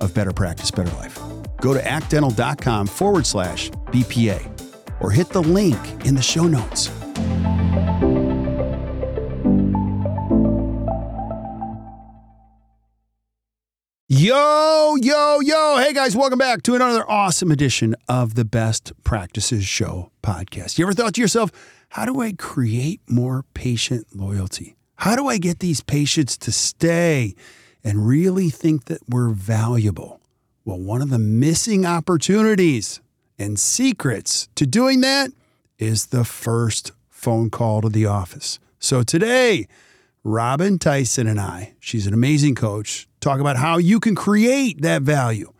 of better practice, better life. Go to actdental.com/BPA or hit the link in the show notes. Yo, yo, yo. Hey guys, welcome back to another awesome edition of the Best Practices Show podcast. You ever thought to yourself, how do I create more patient loyalty? How do I get these patients to stay and really think that we're valuable? Well, one of the missing opportunities and secrets to doing that is the first phone call to the office. So today, Robyn Theisen and I, she's an amazing coach, talk about how you can create that value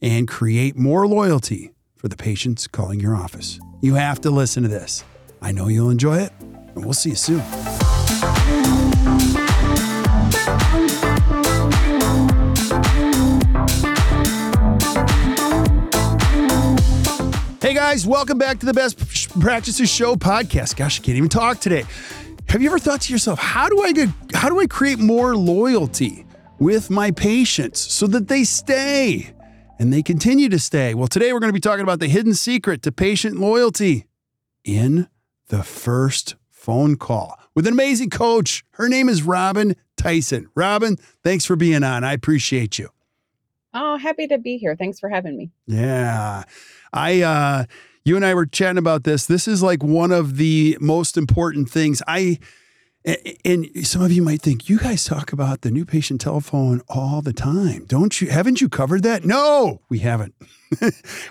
and create more loyalty for the patients calling your office. You have to listen to this. I know you'll enjoy it, and we'll see you soon. Hey guys, welcome back to the Best Practices Show podcast. Gosh, I can't even talk today. Have you ever thought to yourself, how do I create more loyalty with my patients so that they stay and they continue to stay? Well, today we're going to be talking about the hidden secret to patient loyalty in the first phone call with an amazing coach. Her name is Robyn Theisen. Robyn, thanks for being on. I appreciate you. Oh, happy to be here. Thanks for having me. Yeah. You and I were chatting about this. This is like one of the most important things. And some of you might think, you guys talk about the new patient telephone all the time. Don't you? Haven't you covered that? No, we haven't.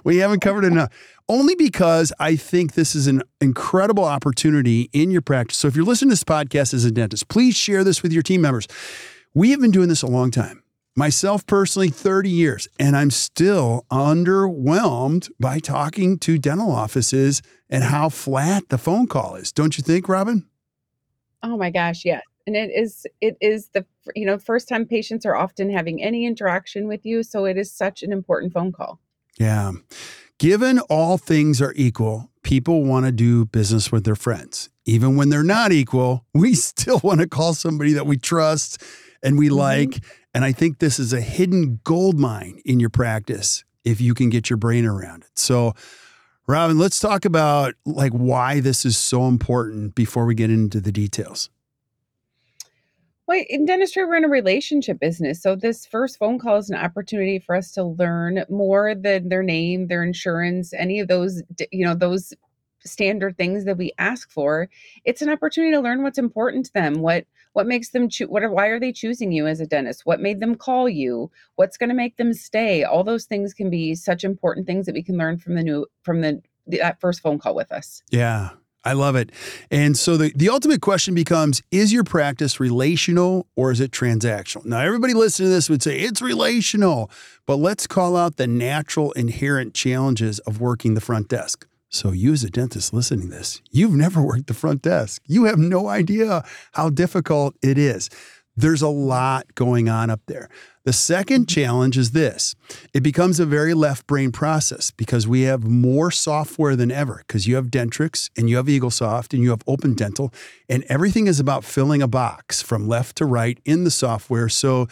We haven't covered it enough. Only because I think this is an incredible opportunity in your practice. So if you're listening to this podcast as a dentist, please share this with your team members. We have been doing this a long time. Myself personally, 30 years, and I'm still underwhelmed by talking to dental offices and how flat the phone call is. Don't you think, Robyn? Oh my gosh, yes. And it is the, first time patients are often having any interaction with you. So it is such an important phone call. Yeah. Given all things are equal, people want to do business with their friends. Even when they're not equal, we still want to call somebody that we trust and we like. And I think this is a hidden gold mine in your practice if you can get your brain around it. So Robyn, let's talk about why this is so important before we get into the details. Well, in dentistry, we're in a relationship business. So this first phone call is an opportunity for us to learn more than their name, their insurance, any of those, those standard things that we ask for. It's an opportunity to learn what's important to them, what makes them choose, why are they choosing you as a dentist? What made them call you? What's going to make them stay? All those things can be such important things that we can learn from that first phone call with us. Yeah. I love it. And so the ultimate question becomes, is your practice relational or is it transactional? Now, everybody listening to this would say it's relational, but let's call out the natural inherent challenges of working the front desk. So you as a dentist listening to this, you've never worked the front desk. You have no idea how difficult it is. There's a lot going on up there. The second challenge is this. It becomes a very left brain process because we have more software than ever because you have Dentrix and you have EagleSoft and you have Open Dental and everything is about filling a box from left to right in the software. So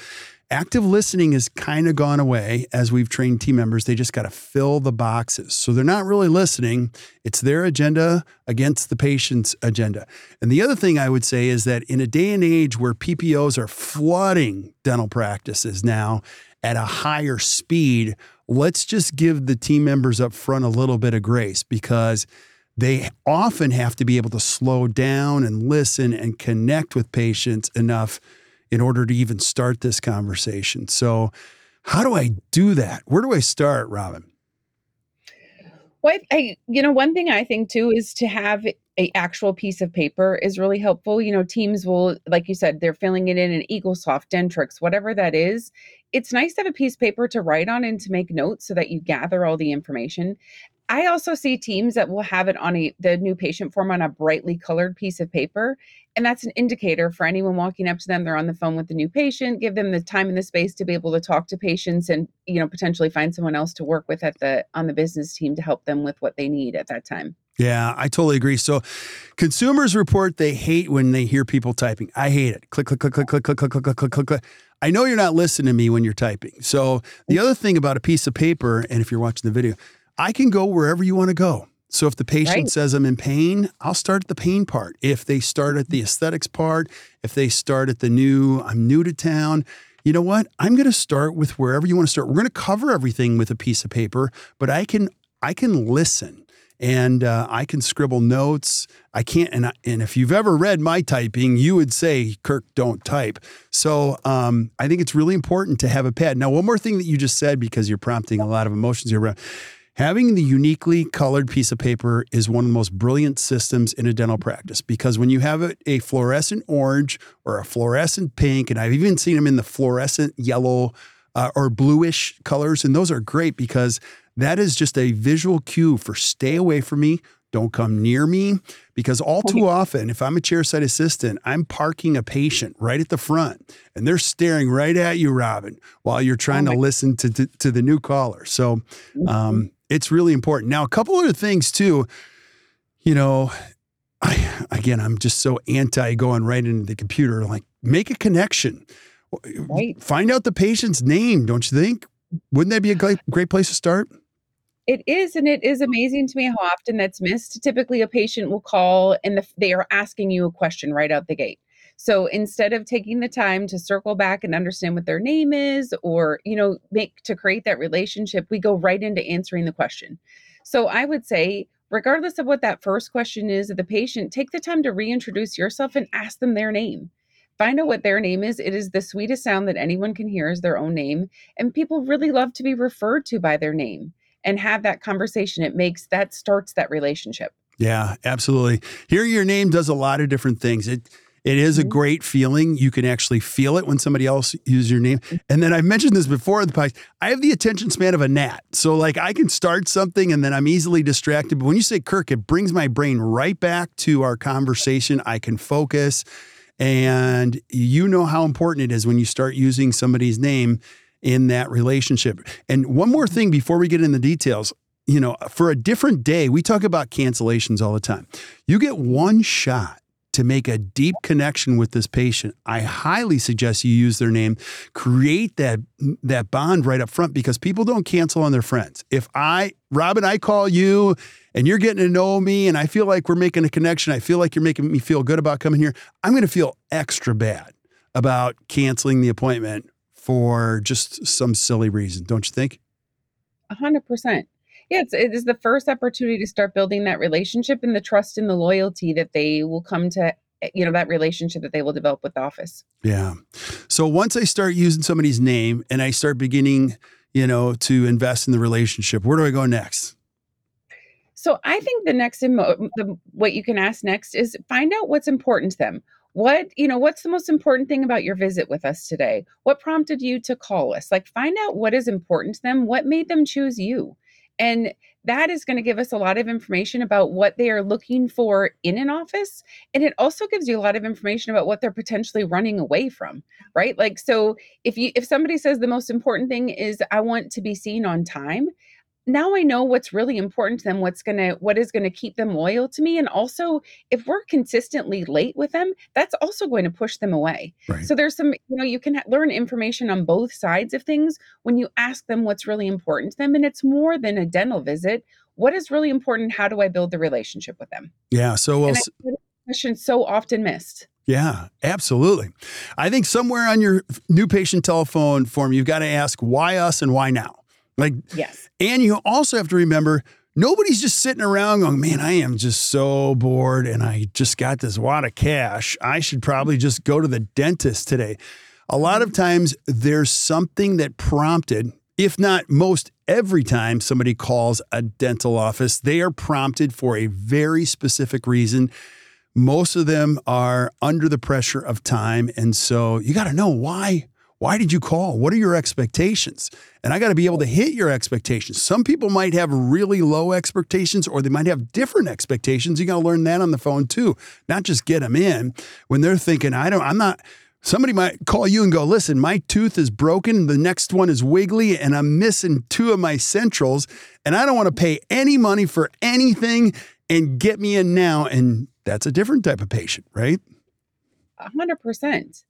Active listening has kind of gone away as we've trained team members. They just got to fill the boxes. So they're not really listening. It's their agenda against the patient's agenda. And the other thing I would say is that in a day and age where PPOs are flooding dental practices now at a higher speed, let's just give the team members up front a little bit of grace, because they often have to be able to slow down and listen and connect with patients enough in order to even start this conversation. So how do I do that? Where do I start, Robyn? Well, I one thing I think too is to have an actual piece of paper is really helpful. You know, teams will, like you said, they're filling it in EagleSoft, Dentrix, whatever that is. It's nice to have a piece of paper to write on and to make notes so that you gather all the information. I also see teams that will have it on the new patient form on a brightly colored piece of paper. And that's an indicator for anyone walking up to them. They're on the phone with the new patient, give them the time and the space to be able to talk to patients and, you know, potentially find someone else to work with on the business team to help them with what they need at that time. Yeah, I totally agree. So consumers report they hate when they hear people typing. I hate it. Click, click, click, click, click, click, click, click, click, click, click. I know you're not listening to me when you're typing. So the other thing about a piece of paper, and if you're watching the video, I can go wherever you want to go. So if the patient says I'm in pain, I'll start at the pain part. If they start at the aesthetics part, if they start at the new, I'm new to town, you know what? I'm going to start with wherever you want to start. We're going to cover everything with a piece of paper, but I can listen. And I can scribble notes. I can't. And if you've ever read my typing, you would say, Kirk, don't type. So I think it's really important to have a pad. Now, one more thing that you just said, because you're prompting a lot of emotions here. Having the uniquely colored piece of paper is one of the most brilliant systems in a dental practice, because when you have a fluorescent orange or a fluorescent pink, and I've even seen them in the fluorescent yellow or bluish colors, and those are great because that is just a visual cue for stay away from me, don't come near me, because all too often, if I'm a chairside assistant, I'm parking a patient right at the front, and they're staring right at you, Robyn, while you're trying to listen to the new caller. So it's really important. Now, a couple other things too, you know, I'm just so anti going right into the computer, like make a connection, find out the patient's name, don't you think? Wouldn't that be a great place to start? It is, and it is amazing to me how often that's missed. Typically, a patient will call and they are asking you a question right out the gate. So instead of taking the time to circle back and understand what their name is or, you know, to create that relationship, we go right into answering the question. So I would say, regardless of what that first question is of the patient, take the time to reintroduce yourself and ask them their name. Find out what their name is. It is the sweetest sound that anyone can hear is their own name. And people really love to be referred to by their name and have that conversation. That starts that relationship. Yeah, absolutely. Hearing your name does a lot of different things. It is a great feeling. You can actually feel it when somebody else uses your name. And then I've mentioned this before in the podcast. I have the attention span of a gnat. So like I can start something and then I'm easily distracted. But when you say Kirk, it brings my brain right back to our conversation. I can focus. And you know how important it is when you start using somebody's name in that relationship. And one more thing before we get into the details, you know, for a different day, we talk about cancellations all the time. You get one shot to make a deep connection with this patient. I highly suggest you use their name, create that bond right up front, because people don't cancel on their friends. If Robyn, I call you and you're getting to know me and I feel like we're making a connection, I feel like you're making me feel good about coming here, I'm going to feel extra bad about canceling the appointment for just some silly reason. Don't you think? 100%. Yeah, it is the first opportunity to start building that relationship and the trust and the loyalty that they will come to, you know, that relationship that they will develop with the office. Yeah. So once I start using somebody's name and I start beginning, you know, to invest in the relationship, where do I go next? So I think what you can ask next is find out what's important to them. What's the most important thing about your visit with us today? What prompted you to call us? Like, find out what is important to them. What made them choose you? And that is going to give us a lot of information about what they are looking for in an office. And it also gives you a lot of information about what they're potentially running away from, right? Like, so if somebody says the most important thing is I want to be seen on time, now I know what's really important to them, what is going to keep them loyal to me. And also, if we're consistently late with them, that's also going to push them away. Right. So there's some, you can learn information on both sides of things when you ask them what's really important to them. And it's more than a dental visit. What is really important? How do I build the relationship with them? Yeah. So well, question so often missed. Yeah, absolutely. I think somewhere on your new patient telephone form, you've got to ask why us and why now. Yes. And you also have to remember, nobody's just sitting around going, man, I am just so bored and I just got this wad of cash. I should probably just go to the dentist today. A lot of times there's something that prompted, if not most every time somebody calls a dental office, they are prompted for a very specific reason. Most of them are under the pressure of time. And so you got to know why. Why did you call? What are your expectations? And I got to be able to hit your expectations. Some people might have really low expectations, or they might have different expectations. You got to learn that on the phone too, not just get them in when they're thinking, somebody might call you and go, listen, my tooth is broken. The next one is wiggly and I'm missing two of my centrals and I don't want to pay any money for anything, and get me in now. And that's a different type of patient, right? 100%.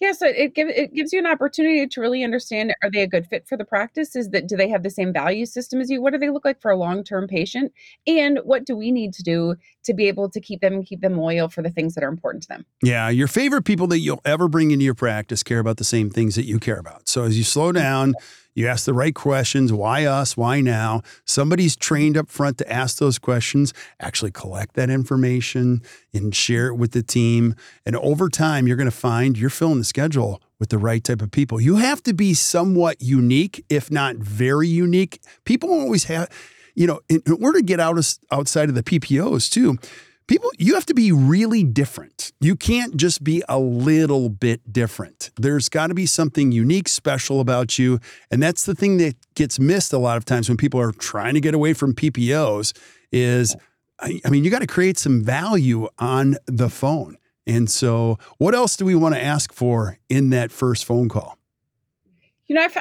Yeah, so it gives you an opportunity to really understand, are they a good fit for the practice? Do they have the same value system as you? What do they look like for a long-term patient? And what do we need to do to be able to keep them loyal for the things that are important to them? Yeah, your favorite people that you'll ever bring into your practice care about the same things that you care about. So as you slow down, you ask the right questions. Why us? Why now? Somebody's trained up front to ask those questions, actually collect that information and share it with the team. And over time, you're going to find you're filling the schedule with the right type of people. You have to be somewhat unique, if not very unique. People always have, in order to get outside of the PPOs too, you have to be really different. You can't just be a little bit different. There's got to be something unique, special about you. And that's the thing that gets missed a lot of times when people are trying to get away from PPOs is, you got to create some value on the phone. And so what else do we want to ask for in that first phone call?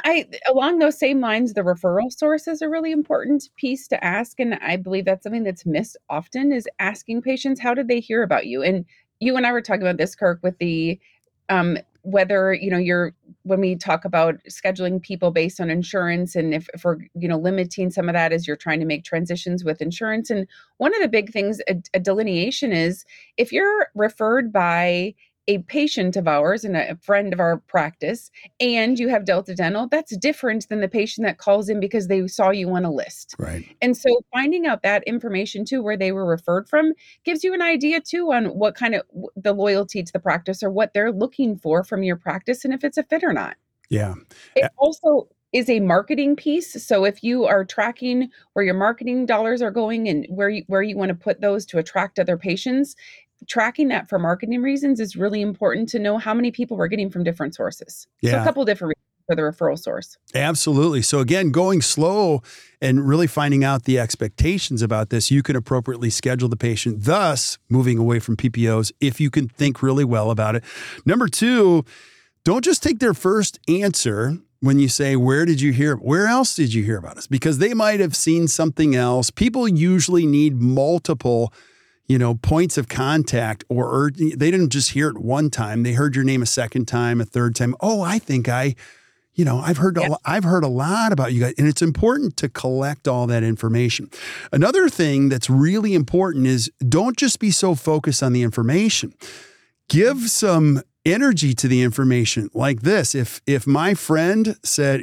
I along those same lines, the referral source is a really important piece to ask. And I believe that's something that's missed often, is asking patients, how did they hear about you? And you and I were talking about this, Kirk, with the whether, when we talk about scheduling people based on insurance, and if we're, limiting some of that as you're trying to make transitions with insurance. And one of the big things, a delineation is, if you're referred by a patient of ours and a friend of our practice, and you have Delta Dental, that's different than the patient that calls in because they saw you on a list. Right. And so finding out that information too, where they were referred from, gives you an idea too on what kind of the loyalty to the practice, or what they're looking for from your practice, and if it's a fit or not. Yeah. It also is a marketing piece. So if you are tracking where your marketing dollars are going and where you want to put those to attract other patients, tracking that for marketing reasons is really important to know how many people we're getting from different sources. Yeah. So a couple of different reasons for the referral source. Absolutely. So again, going slow and really finding out the expectations about this, you can appropriately schedule the patient, thus moving away from PPOs if you can think really well about it. Number two, don't just take their first answer when you say, where else did you hear about us? Because they might have seen something else. People usually need multiple points of contact, or they didn't just hear it one time. They heard your name a second time, a third time. Oh, I think I've heard a lot about you guys. And it's important to collect all that information. Another thing that's really important is, don't just be so focused on the information. Give some energy to the information, like this. If my friend said,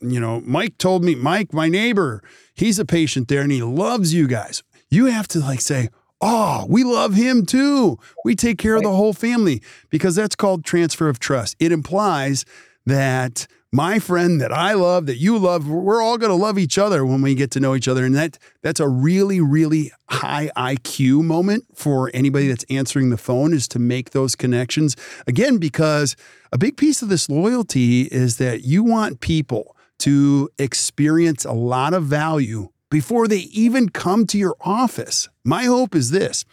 Mike told me, Mike, my neighbor, he's a patient there and he loves you guys. You have to say, oh, we love him too. We take care of the whole family, because that's called transfer of trust. It implies that my friend that I love, that you love, we're all going to love each other when we get to know each other. And that's a really, really high IQ moment for anybody that's answering the phone, is to make those connections. Again, because a big piece of this loyalty is that you want people to experience a lot of value before they even come to your office. My hope is this: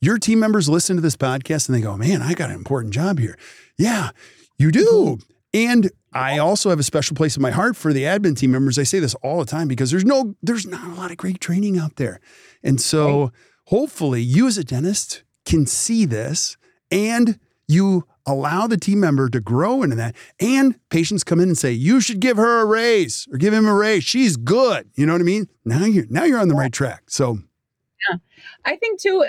your team members listen to this podcast and they go, man, I got an important job here. Yeah, you do. And I also have a special place in my heart for the admin team members. I say this all the time because there's not a lot of great training out there. And so hopefully you as a dentist can see this and you allow the team member to grow into that. And patients come in and say, you should give her a raise or give him a raise. She's good. You know what I mean? Now you're on the right track. So yeah, I think too,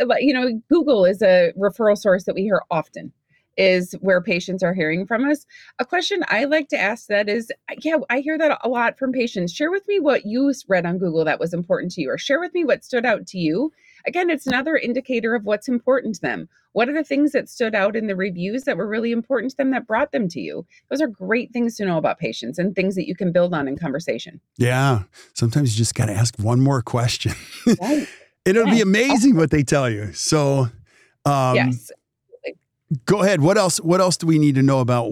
Google is a referral source that we hear often, is where patients are hearing from us. A question I like to ask that is, I hear that a lot from patients. Share with me what you read on Google that was important to you, or share with me what stood out to you. Again, it's another indicator of what's important to them. What are the things that stood out in the reviews that were really important to them that brought them to you? Those are great things to know about patients and things that you can build on in conversation. Yeah, sometimes you just got to ask one more question. Right. It'll be amazing what they tell you. So yes. Go ahead. What else do we need to know about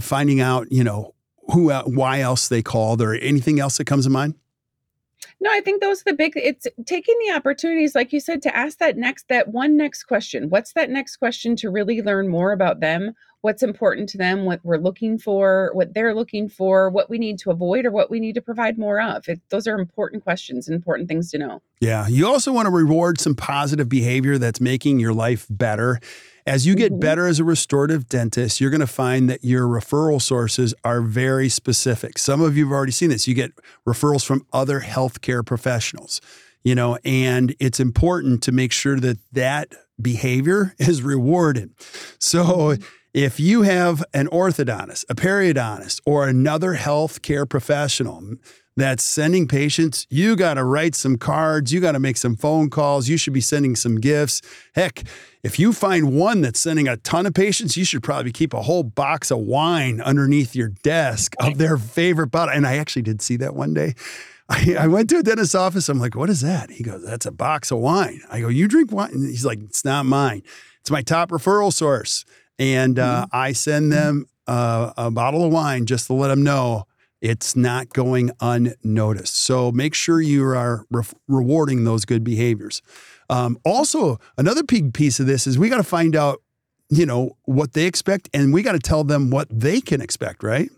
finding out, why else they called, or anything else that comes to mind? No, I think those are it's taking the opportunities, like you said, to ask that next question. What's that next question to really learn more about them? What's important to them, what we're looking for, what they're looking for, what we need to avoid, or what we need to provide more of. Those are important questions, important things to know. Yeah. You also want to reward some positive behavior that's making your life better. As you get better as a restorative dentist, you're going to find that your referral sources are very specific. Some of you have already seen this. You get referrals from other healthcare professionals, and it's important to make sure that behavior is rewarded. So if you have an orthodontist, a periodontist, or another healthcare professional that's sending patients, you got to write some cards, you got to make some phone calls, you should be sending some gifts. Heck, if you find one that's sending a ton of patients, you should probably keep a whole box of wine underneath your desk of their favorite bottle. And I actually did see that one day. I went to a dentist's office. I'm like, what is that? He goes, that's a box of wine. I go, you drink wine? And he's like, it's not mine. It's my top referral source. And I send them a bottle of wine just to let them know it's not going unnoticed. So make sure you are rewarding those good behaviors. Also, another big piece of this is we got to find out, what they expect, and we got to tell them what they can expect, right?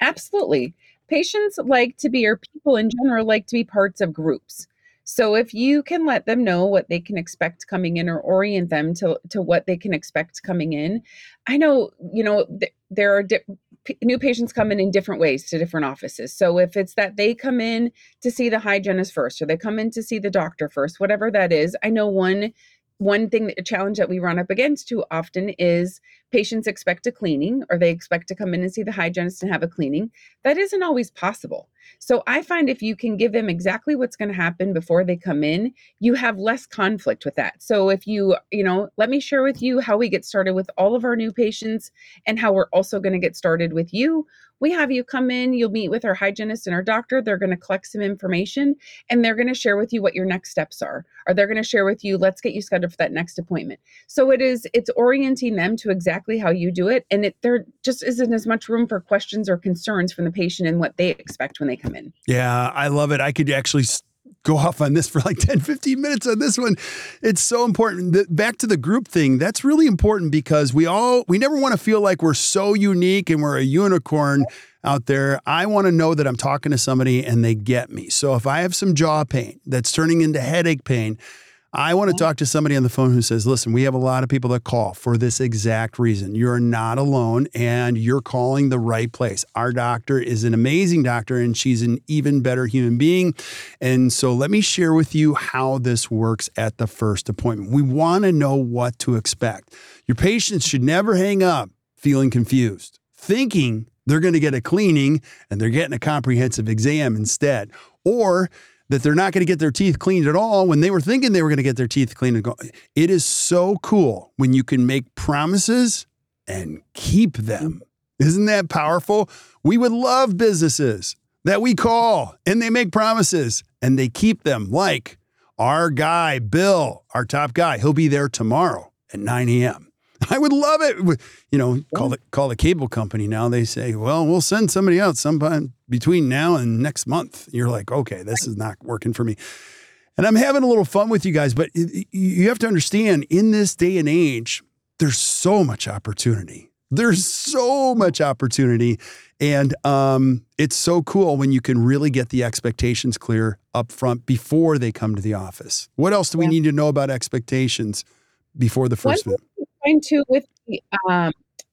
Absolutely. Patients like to be, or people in general, like to be parts of groups. So if you can let them know what they can expect coming in, or orient them to what they can expect coming in. I know, there are new patients come in different ways to different offices. So if it's that they come in to see the hygienist first, or they come in to see the doctor first, whatever that is, I know one thing, a challenge that we run up against too often is patients expect a cleaning, or they expect to come in and see the hygienist and have a cleaning. That isn't always possible. So I find if you can give them exactly what's going to happen before they come in, you have less conflict with that. So if you let me share with you how we get started with all of our new patients and how we're also going to get started with you. We have you come in, you'll meet with our hygienist and our doctor. They're going to collect some information, and they're going to share with you what your next steps are. Or they're going to share with you, let's get you scheduled for that next appointment. So it's orienting them to exactly how you do it. And there just isn't as much room for questions or concerns from the patient and what they expect when they come in. Yeah, I love it. I could actually go off on this for like 10, 15 minutes on this one. It's so important. Back to the group thing, that's really important because we never want to feel like we're so unique and we're a unicorn out there. I want to know that I'm talking to somebody and they get me. So if I have some jaw pain that's turning into headache pain, I want to talk to somebody on the phone who says, listen, we have a lot of people that call for this exact reason. You're not alone, and you're calling the right place. Our doctor is an amazing doctor, and she's an even better human being. And so let me share with you how this works at the first appointment. We want to know what to expect. Your patients should never hang up feeling confused, thinking they're going to get a cleaning and they're getting a comprehensive exam instead, or that they're not going to get their teeth cleaned at all when they were thinking they were going to get their teeth cleaned. It is so cool when you can make promises and keep them. Isn't that powerful? We would love businesses that we call and they make promises and they keep them, like our guy, Bill, our top guy. He'll be there tomorrow at 9 a.m. I would love it. Call the cable company now. They say, well, we'll send somebody out sometime between now and next month. You're like, okay, this is not working for me. And I'm having a little fun with you guys, but you have to understand, in this day and age, there's so much opportunity. There's so much opportunity. And it's so cool when you can really get the expectations clear up front before they come to the office. What else do we need to know about expectations before the first one? With the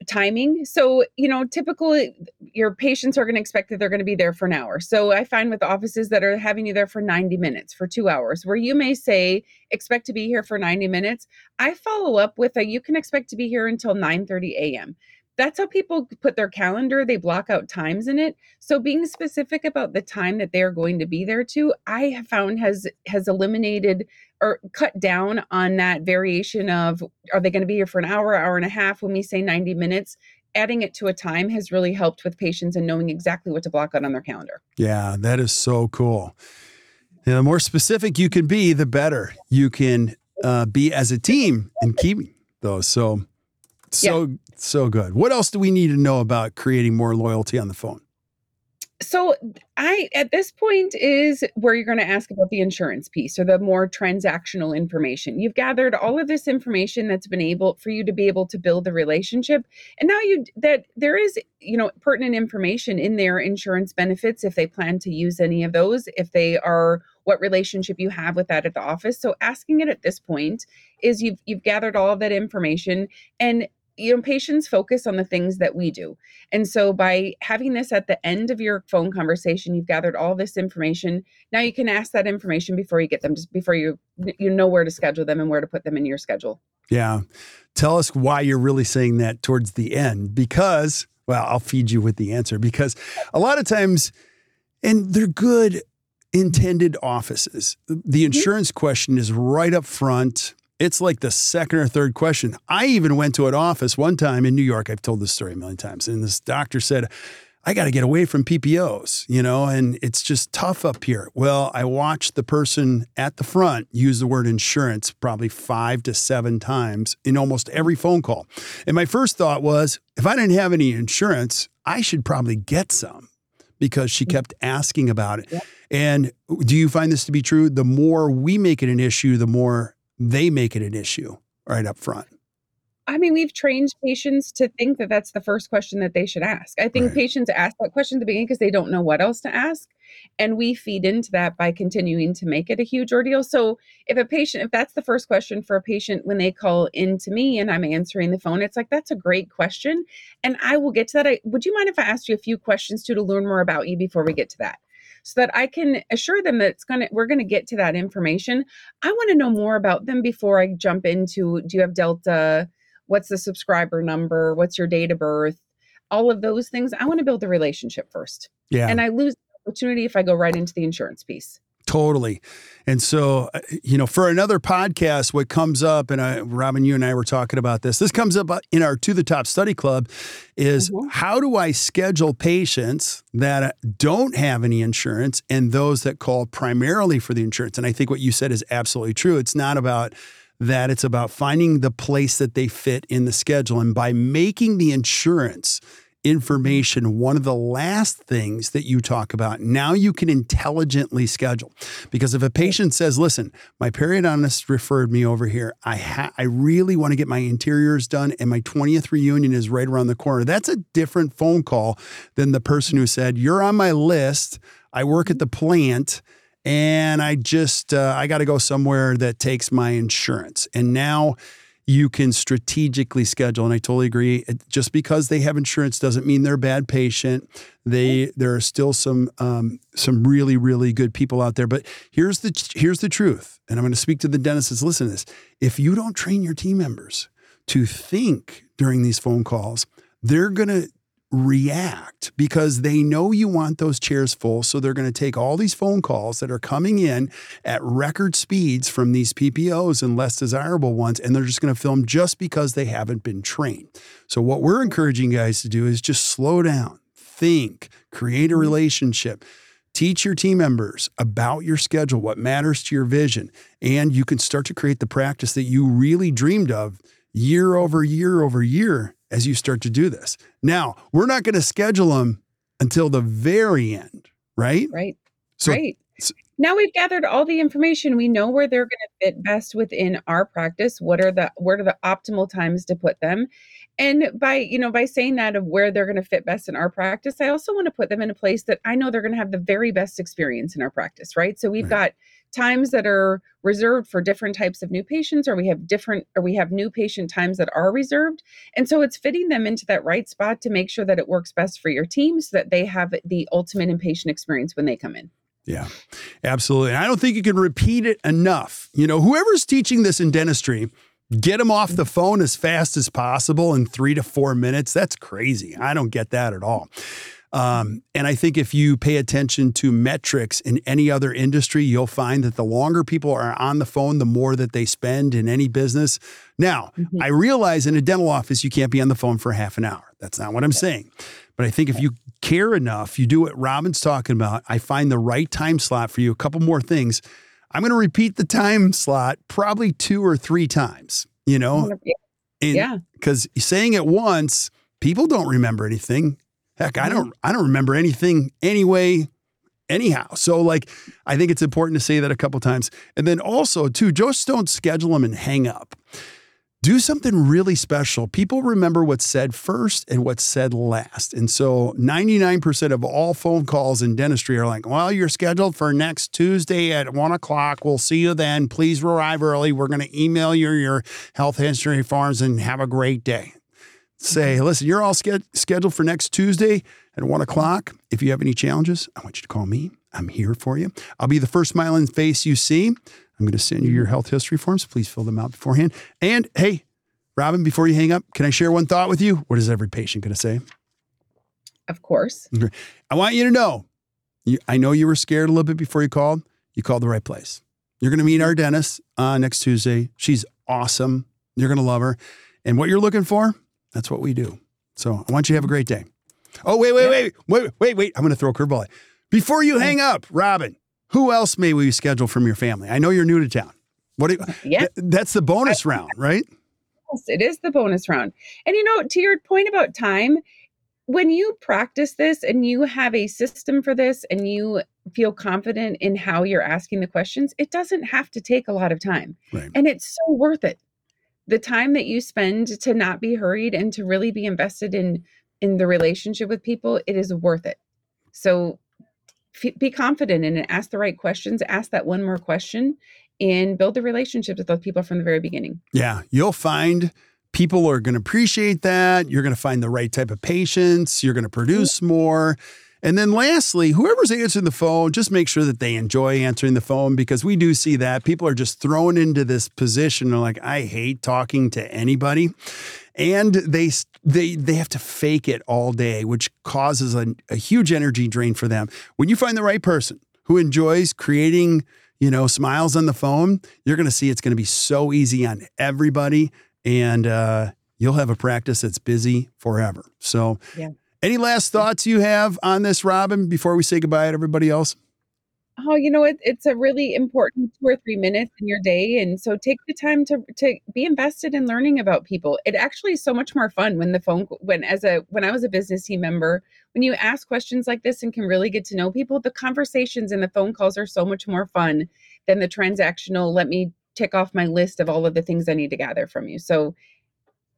timing. So, you know, typically your patients are going to expect that they're going to be there for an hour. So I find with offices that are having you there for 90 minutes, for 2 hours, where you may say, expect to be here for 90 minutes. I follow up with you can expect to be here until 9:30 a.m. That's how people put their calendar. They block out times in it. So being specific about the time that they're going to be there to, I have found has eliminated or cut down on that variation of, are they going to be here for an hour, hour and a half? When we say 90 minutes, adding it to a time has really helped with patients and knowing exactly what to block out on their calendar. Yeah, that is so cool. And the more specific you can be, the better you can be as a team and keep those. So good. What else do we need to know about creating more loyalty on the phone? So at this point is where you're going to ask about the insurance piece or the more transactional information. You've gathered all of this information that's been able for you to be able to build the relationship. And now that there is, you know, pertinent information in their insurance benefits, if they plan to use any of those, if they are, what relationship you have with that at the office. So asking it at this point is you've gathered all of that information, and you know, patients focus on the things that we do. And so by having this at the end of your phone conversation, you've gathered all this information. Now you can ask that information before you get them, just before you know where to schedule them and where to put them in your schedule. Yeah. Tell us why you're really saying that towards the end, because, well, I'll feed you with the answer, because a lot of times, and they're good intended offices, the insurance question is right up front. It's like the second or third question. I even went to an office one time in New York. I've told this story a million times. And this doctor said, I got to get away from PPOs, you know, and it's just tough up here. Well, I watched the person at the front use the word insurance probably 5 to 7 times in almost every phone call. And my first thought was, if I didn't have any insurance, I should probably get some, because she kept asking about it. And do you find this to be true? The more we make it an issue, the more they make it an issue right up front. I mean, we've trained patients to think that that's the first question that they should ask. I think patients ask that question at the beginning because they don't know what else to ask. And we feed into that by continuing to make it a huge ordeal. So if that's the first question for a patient when they call in to me and I'm answering the phone, it's like, that's a great question. And I will get to that. Would you mind if I asked you a few questions to learn more about you before we get to that? So that I can assure them that we're going to get to that information. I want to know more about them before I jump into, do you have Delta? What's the subscriber number? What's your date of birth? All of those things. I want to build the relationship first. Yeah. And I lose the opportunity if I go right into the insurance piece. Totally. And so, you know, for another podcast, what comes up, and Robyn, you and I were talking about this comes up in our To The Top Study Club, is how do I schedule patients that don't have any insurance and those that call primarily for the insurance? And I think what you said is absolutely true. It's not about that. It's about finding the place that they fit in the schedule. And by making the insurance information one of the last things that you talk about, now you can intelligently schedule. Because if a patient says, listen, my periodontist referred me over here, I really want to get my interiors done and my 20th reunion is right around the corner, that's a different phone call than the person who said, you're on my list, I work at the plant, and I just I got to go somewhere that takes my insurance. And now you can strategically schedule. And I totally agree. Just because they have insurance doesn't mean they're a bad patient. There are still some really, really good people out there. But here's the truth. And I'm going to speak to the dentists that's listening to this. If you don't train your team members to think during these phone calls, they're going to react because they know you want those chairs full. So they're going to take all these phone calls that are coming in at record speeds from these PPOs and less desirable ones, and they're just going to film just because they haven't been trained. So what we're encouraging you guys to do is just slow down, think, create a relationship, teach your team members about your schedule, what matters to your vision, and you can start to create the practice that you really dreamed of year over year over year as you start to do this. Now, we're not going to schedule them until the very end, right? Right. So now we've gathered all the information. We know where they're going to fit best within our practice. What are the optimal times to put them? And by saying that of where they're going to fit best in our practice, I also want to put them in a place that I know they're going to have the very best experience in our practice, right? So we've got times that are reserved for different types of new patients, or we have new patient times that are reserved. And so it's fitting them into that right spot to make sure that it works best for your team so that they have the ultimate inpatient experience when they come in. Yeah, absolutely. And I don't think you can repeat it enough. Whoever's teaching this in dentistry, get them off the phone as fast as possible in 3 to 4 minutes. That's crazy. I don't get that at all. And I think if you pay attention to metrics in any other industry, you'll find that the longer people are on the phone, the more that they spend in any business. Now, I realize in a dental office, you can't be on the phone for half an hour. That's not what I'm saying. But I think if you care enough, you do what Robyn's talking about. I find the right time slot for you. A couple more things. I'm going to repeat the time slot probably 2 or 3 times, because saying it once, people don't remember anything. Heck, I don't remember anything anyway, anyhow. So I think it's important to say that a couple times. And then also too, just don't schedule them and hang up. Do something really special. People remember what's said first and what's said last. And so 99% of all phone calls in dentistry are like, well, you're scheduled for next Tuesday at 1:00. We'll see you then. Please arrive early. We're going to email you your health history forms and have a great day. Say, listen, you're all scheduled for next Tuesday at 1:00. If you have any challenges, I want you to call me. I'm here for you. I'll be the first smile and face you see. I'm going to send you your health history forms. Please fill them out beforehand. And hey, Robyn, before you hang up, can I share one thought with you? What is every patient going to say? Of course. I want you to know, I know you were scared a little bit before you called. You called the right place. You're going to meet our dentist next Tuesday. She's awesome. You're going to love her. And what you're looking for, that's what we do. So I want you to have a great day. Oh, wait. I'm going to throw a curveball at you. Before you hang up, Robyn, who else may we schedule from your family? I know you're new to town. That's the bonus round, right? Yes, it is the bonus round. And to your point about time, when you practice this and you have a system for this and you feel confident in how you're asking the questions, it doesn't have to take a lot of time. Right. And it's so worth it. The time that you spend to not be hurried and to really be invested in the relationship with people, it is worth it. So be confident in it. Ask the right questions. Ask that one more question and build the relationships with those people from the very beginning. Yeah. You'll find people are going to appreciate that. You're going to find the right type of patients. You're going to produce more. And then lastly, whoever's answering the phone, just make sure that they enjoy answering the phone, because we do see that people are just thrown into this position. They're like, I hate talking to anybody. And they have to fake it all day, which causes a huge energy drain for them. When you find the right person who enjoys creating, smiles on the phone, you're going to see it's going to be so easy on everybody. And you'll have a practice that's busy forever. So any last thoughts you have on this, Robyn, before we say goodbye to everybody else? Oh, it's a really important 2 or 3 minutes in your day. And so take the time to be invested in learning about people. It actually is so much more fun when when I was a business team member, when you ask questions like this and can really get to know people, the conversations and the phone calls are so much more fun than the transactional, let me tick off my list of all of the things I need to gather from you. So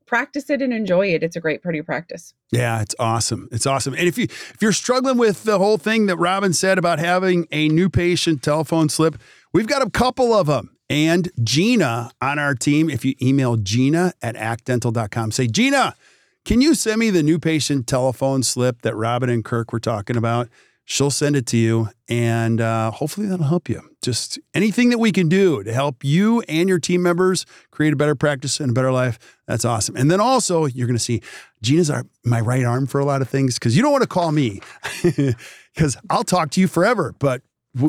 practice it and enjoy it. It's a great part of your practice. Yeah, it's awesome. It's awesome. And if you're struggling with the whole thing that Robyn said about having a new patient telephone slip, we've got a couple of them. And Gina on our team, if you email Gina at actdental.com, say, Gina, can you send me the new patient telephone slip that Robyn and Kirk were talking about? She'll send it to you, and hopefully that'll help you. Just anything that we can do to help you and your team members create a better practice and a better life, that's awesome. And then also, you're going to see Gina's my right arm for a lot of things, because you don't want to call me because I'll talk to you forever, but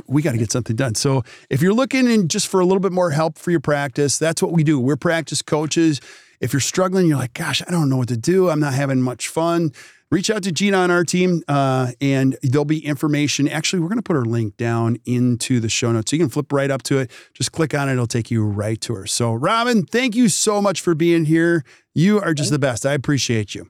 we got to get something done. So if you're looking in just for a little bit more help for your practice, that's what we do. We're practice coaches. If you're struggling, you're like, gosh, I don't know what to do. I'm not having much fun. Reach out to Gina on our team, and there'll be information. Actually, we're going to put her link down into the show notes. You can flip right up to it. Just click on it. It'll take you right to her. So, Robyn, thank you so much for being here. You are just the best. I appreciate you.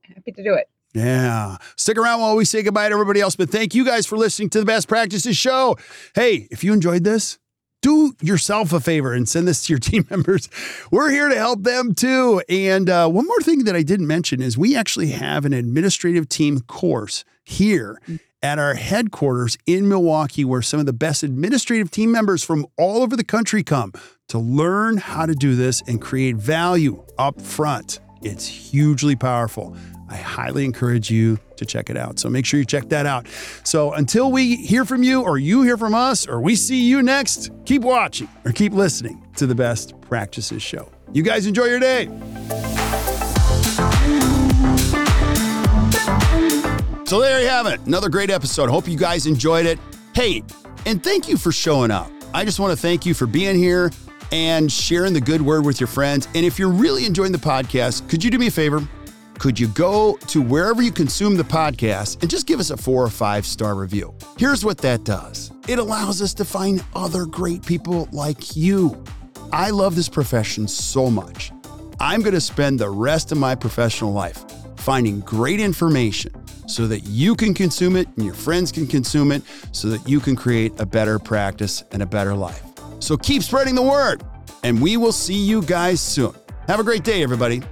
Happy to do it. Yeah. Stick around while we say goodbye to everybody else. But thank you guys for listening to the Best Practices Show. Hey, if you enjoyed this, do yourself a favor and send this to your team members. We're here to help them too. And one more thing that I didn't mention is we actually have an administrative team course here at our headquarters in Milwaukee, where some of the best administrative team members from all over the country come to learn how to do this and create value up front. It's hugely powerful. I highly encourage you to check it out. So make sure you check that out. So until we hear from you, or you hear from us, or we see you next, keep watching or keep listening to the Best Practices Show. You guys enjoy your day. So there you have it. Another great episode. Hope you guys enjoyed it. Hey, and thank you for showing up. I just want to thank you for being here and sharing the good word with your friends. And if you're really enjoying the podcast, could you do me a favor? Could you go to wherever you consume the podcast and just give us a 4 or 5 star review? Here's what that does. It allows us to find other great people like you. I love this profession so much. I'm going to spend the rest of my professional life finding great information so that you can consume it and your friends can consume it, so that you can create a better practice and a better life. So keep spreading the word, and we will see you guys soon. Have a great day, everybody.